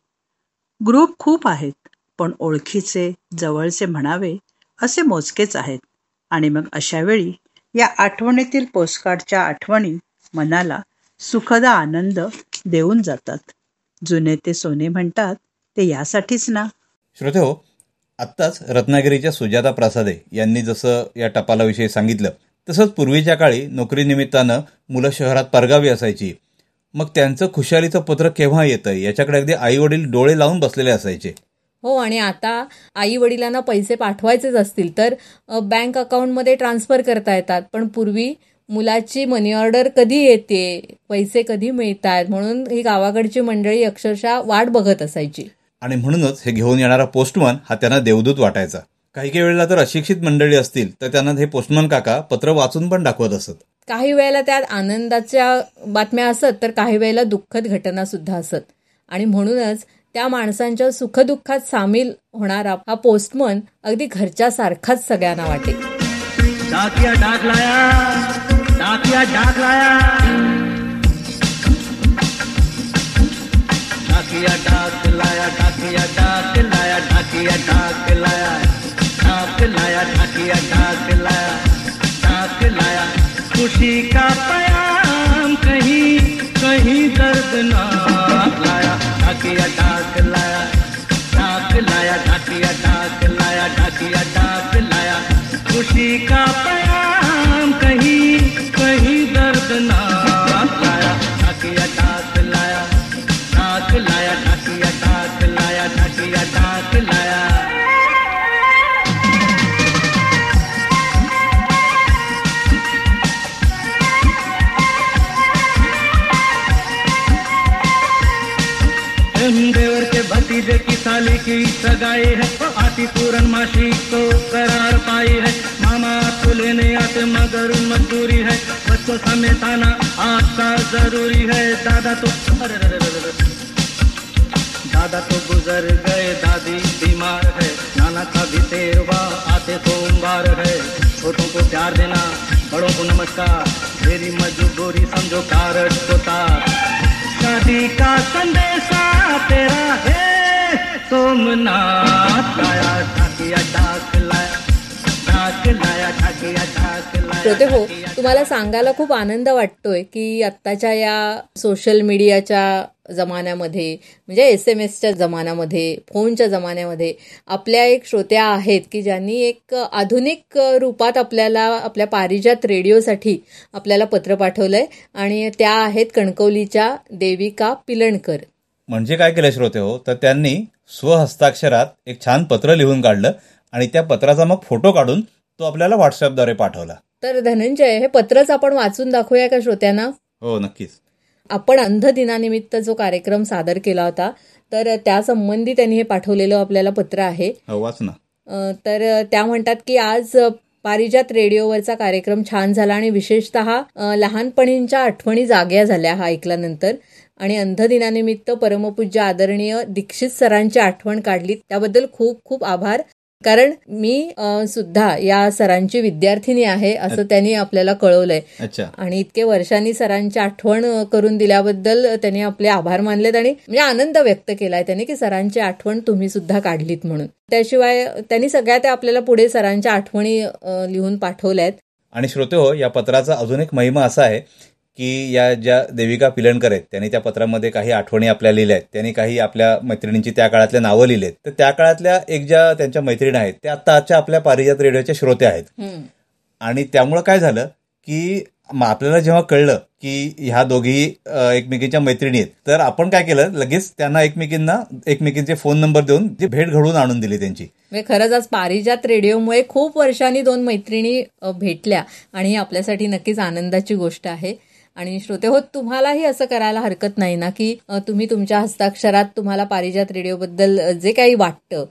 ग्रुप खूप आहेत पण ओळखीचे जवळचे म्हणावे असे मोजकेच आहेत. आणि मग अशावेळी या आठवणीतील पोस्टकार्डच्या आठवणी मनाला सुखद आनंद देऊन जातात. जुने ते सोने म्हणतात ते यासाठीच ना. श्रोतेहो, आत्ताच रत्नागिरीच्या सुजाता प्रसादे यांनी जसं या टपालाविषयी सांगितलं तसंच पूर्वीच्या काळी नोकरीनिमित्तानं मुलं शहरात परगावी असायची. मग त्यांचं खुशालीचं पत्र केव्हा येतं याच्याकडे अगदी आई वडील डोळे लावून बसलेले असायचे. हो, आणि आता आई वडिलांना पैसे पाठवायचेच असतील तर बँक अकाउंटमध्ये ट्रान्सफर करता येतात. पण पूर्वी मुलाची मनी ऑर्डर कधी येते, पैसे कधी मिळतात म्हणून ही गावाकडची मंडळी अक्षरशः वाट बघत असायची. आणि म्हणूनच हे घेऊन येणारा पोस्टमन हा त्यांना देवदूत वाटायचा. काही काही वेळेला तर अशिक्षित मंडळी असतील तर त्यांना हे पोस्टमन काका पत्र वाचून पण दाखवत असत. काही वेळेला त्यात आनंदाच्या बातम्या असत तर काही वेळेला दुःखद घटना सुद्धा असत. आणि म्हणूनच त्या माणसांच्या सुखदुःखात सामील होणारा हा पोस्टमन अगदी घरच्या सारखाच सगळ्यांना वाटे. डाकिया डाक लाया, डाकिया डाक लाया, डाकिया डाक लाया, डाकिया डाक लाया, डाकिया डाक लाया, डाक लाया, डाकिया डाक लाया, डाक लाया. खुशी का प्याम कहीं कहीं दर्द ना लाया, ढाकिया ढाक लाया, ढाक लाया, ढाकिया ढाक लाया, ढाकिया ढाक लाया. खुशी का प्याम कहीं कहीं दर्द ना लाया, ढाकिया ढाक लाया, ढाक लाया, ढाकिया ढाक लाया, ढाकिया ढाक लाया. देवर के भतीजे की साली की सगाई है, आती पूरन मासी को करार पाई है. मामा आपको लेने आते मगर मजदूरी है, बच्चों समेत आना आपका जरूरी है. दादा तो दादा तो गुजर गए, दादी बीमार है, नाना का भी तेरवा आते सोमवार है. छोटों को प्यार देना, बड़ों को नमस्कार, मेरी मजबूरी समझो कारण को तार. शादी का संदेशा तेरा है सोमनाथ लाया, ढाकिया ढाक लाया, ढाक लाया, ढाकिया ढाक लाया. श्रोते हो, तुम्हाला सांगायला खूप आनंद वाटतोय की आत्ताच्या या सोशल मीडियाच्या जमान्यामध्ये, म्हणजे एस एम एसच्या जमान्यामध्ये, फोनच्या जमान्यामध्ये आपल्या एक श्रोत्या आहेत की ज्यांनी एक आधुनिक रूपात आपल्याला आपल्या पारिजात रेडिओसाठी आपल्याला पत्र पाठवलंय. आणि त्या आहेत कणकवलीच्या देविका पिलणकर. म्हणजे काय केलं श्रोते हो, तर त्यांनी स्वहस्ताक्षरात एक छान पत्र लिहून काढलं आणि त्या पत्राचा मग फोटो काढून तो आपल्याला व्हॉट्सअपद्वारे पाठवला. तर धनंजय, हे पत्रच आपण वाचून दाखवूया का श्रोत्यांना? हो, नक्कीच. आपण अंध दिनानिमित्त जो कार्यक्रम सादर केला होता तर त्यासंबंधी त्यांनी हे पाठवलेलं आपल्याला पत्र आहे. हो, वाच ना. तर त्या म्हणतात की आज पारिजात रेडिओवरचा कार्यक्रम छान झाला आणि विशेषतः लहानपणींच्या आठवणी जाग्या झाल्या हा ऐकल्यानंतर, आणि अंध दिनानिमित्त परमपूज्य आदरणीय दीक्षित सरांची आठवण काढली त्याबद्दल खूप खूप आभार, कारण मी सुद्धा या सरांची विद्यार्थिनी आहे असं त्यांनी आपल्याला कळवलंय. आणि इतके वर्षांनी सरांची आठवण करून दिल्याबद्दल त्यांनी आपले आभार मानलेत आणि म्हणजे आनंद व्यक्त केलाय त्यांनी की सरांची आठवण तुम्ही सुद्धा काढलीत म्हणून. त्याशिवाय त्यांनी सगळ्या त्या आपल्याला पुढे सरांच्या आठवणी लिहून पाठवल्यात. आणि श्रोते हो, या पत्राचा अजून एक महिमा असा आहे की या ज्या देविका पिलणकर आहेत त्यांनी त्या पत्रामध्ये काही आठवणी आपल्या लिहिल्या आहेत, त्यांनी काही आपल्या मैत्रिणींची त्या काळातल्या नावं लिहिली आहेत. तर त्या काळातल्या एक ज्या त्यांच्या मैत्रिणी आहेत त्या आत्ताच्या आपल्या पारिजात रेडिओच्या श्रोत्या आहेत. आणि त्यामुळं काय झालं की आपल्याला जेव्हा कळलं की ह्या दोघी एकमेकींच्या मैत्रिणी आहेत तर आपण काय केलं, लगेच त्यांना एकमेकींना एकमेकींचे फोन नंबर देऊन ती भेट घडवून आणून दिली त्यांची. खरंच आज पारिजात रेडिओमुळे खूप वर्षांनी दोन मैत्रिणी भेटल्या आणि आपल्यासाठी नक्कीच आनंदाची गोष्ट आहे. आणि श्रोते हो, तुम्हालाही असं करायला हरकत नाही ना की तुम्ही तुमच्या हस्ताक्षरात तुम्हाला पारिजात रेडिओबद्दल जे काही वाटतं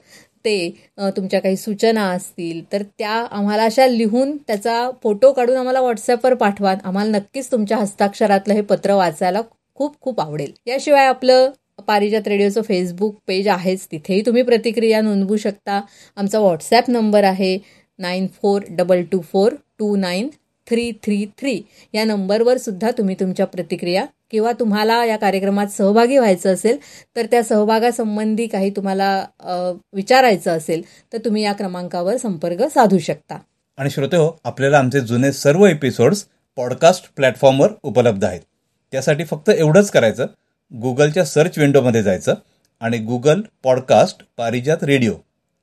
ते, तुमच्या काही सूचना असतील तर त्या आम्हाला अशा लिहून त्याचा फोटो काढून आम्हाला व्हॉट्सअपवर पाठवा. आम्हाला नक्कीच तुमच्या हस्ताक्षरातलं हे पत्र वाचायला खूप खूप आवडेल. याशिवाय आपलं पारिजात रेडिओचं फेसबुक पेज आहेच, तिथेही तुम्ही प्रतिक्रिया नोंदवू शकता. आमचा व्हॉट्सॲप नंबर आहे nine four double two four two nine three three three. या नंबरवर सुद्धा तुम्ही तुमच्या प्रतिक्रिया किंवा तुम्हाला या कार्यक्रमात सहभागी व्हायचं असेल तर त्या सहभागासंबंधी काही तुम्हाला विचारायचं असेल तर तुम्ही या क्रमांकावर संपर्क साधू शकता. आणि श्रोतेहो, आपल्याला आमचे जुने सर्व एपिसोड्स पॉडकास्ट प्लॅटफॉर्मवर उपलब्ध आहेत. त्यासाठी फक्त एवढंच करायचं, गुगलच्या सर्च विंडोमध्ये जायचं आणि गुगल पॉडकास्ट पारिजात रेडिओ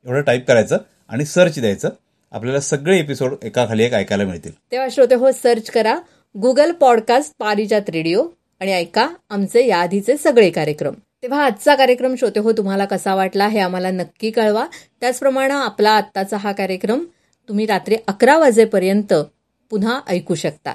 एवढं टाईप करायचं आणि सर्च द्यायचं. आपल्याला सगळे एपिसोड एकाखाली एक ऐकायला मिळतील. तेव्हा श्रोते हो, सर्च करा गुगल पॉडकास्ट पारिजात रेडिओ आणि ऐका आमचे याआधीचे सगळे कार्यक्रम. तेव्हा आजचा कार्यक्रम श्रोते हो तुम्हाला कसा वाटला हे आम्हाला नक्की कळवा. त्याचप्रमाणे आपला आत्ताचा हा कार्यक्रम तुम्ही रात्री अकरा वाजेपर्यंत पुन्हा ऐकू शकता.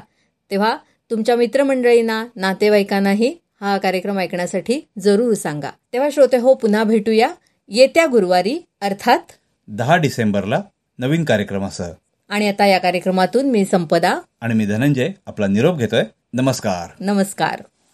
तेव्हा तुमच्या मित्रमंडळींना, नातेवाईकांनाही हा कार्यक्रम ऐकण्यासाठी जरूर सांगा. तेव्हा श्रोते हो, पुन्हा भेटूया येत्या गुरुवारी अर्थात दहा डिसेंबरला नवीन कार्यक्रमासह. आणि आता या कार्यक्रमातून मी संपदा आणि मी धनंजय आपला निरोप घेतोय. नमस्कार. नमस्कार.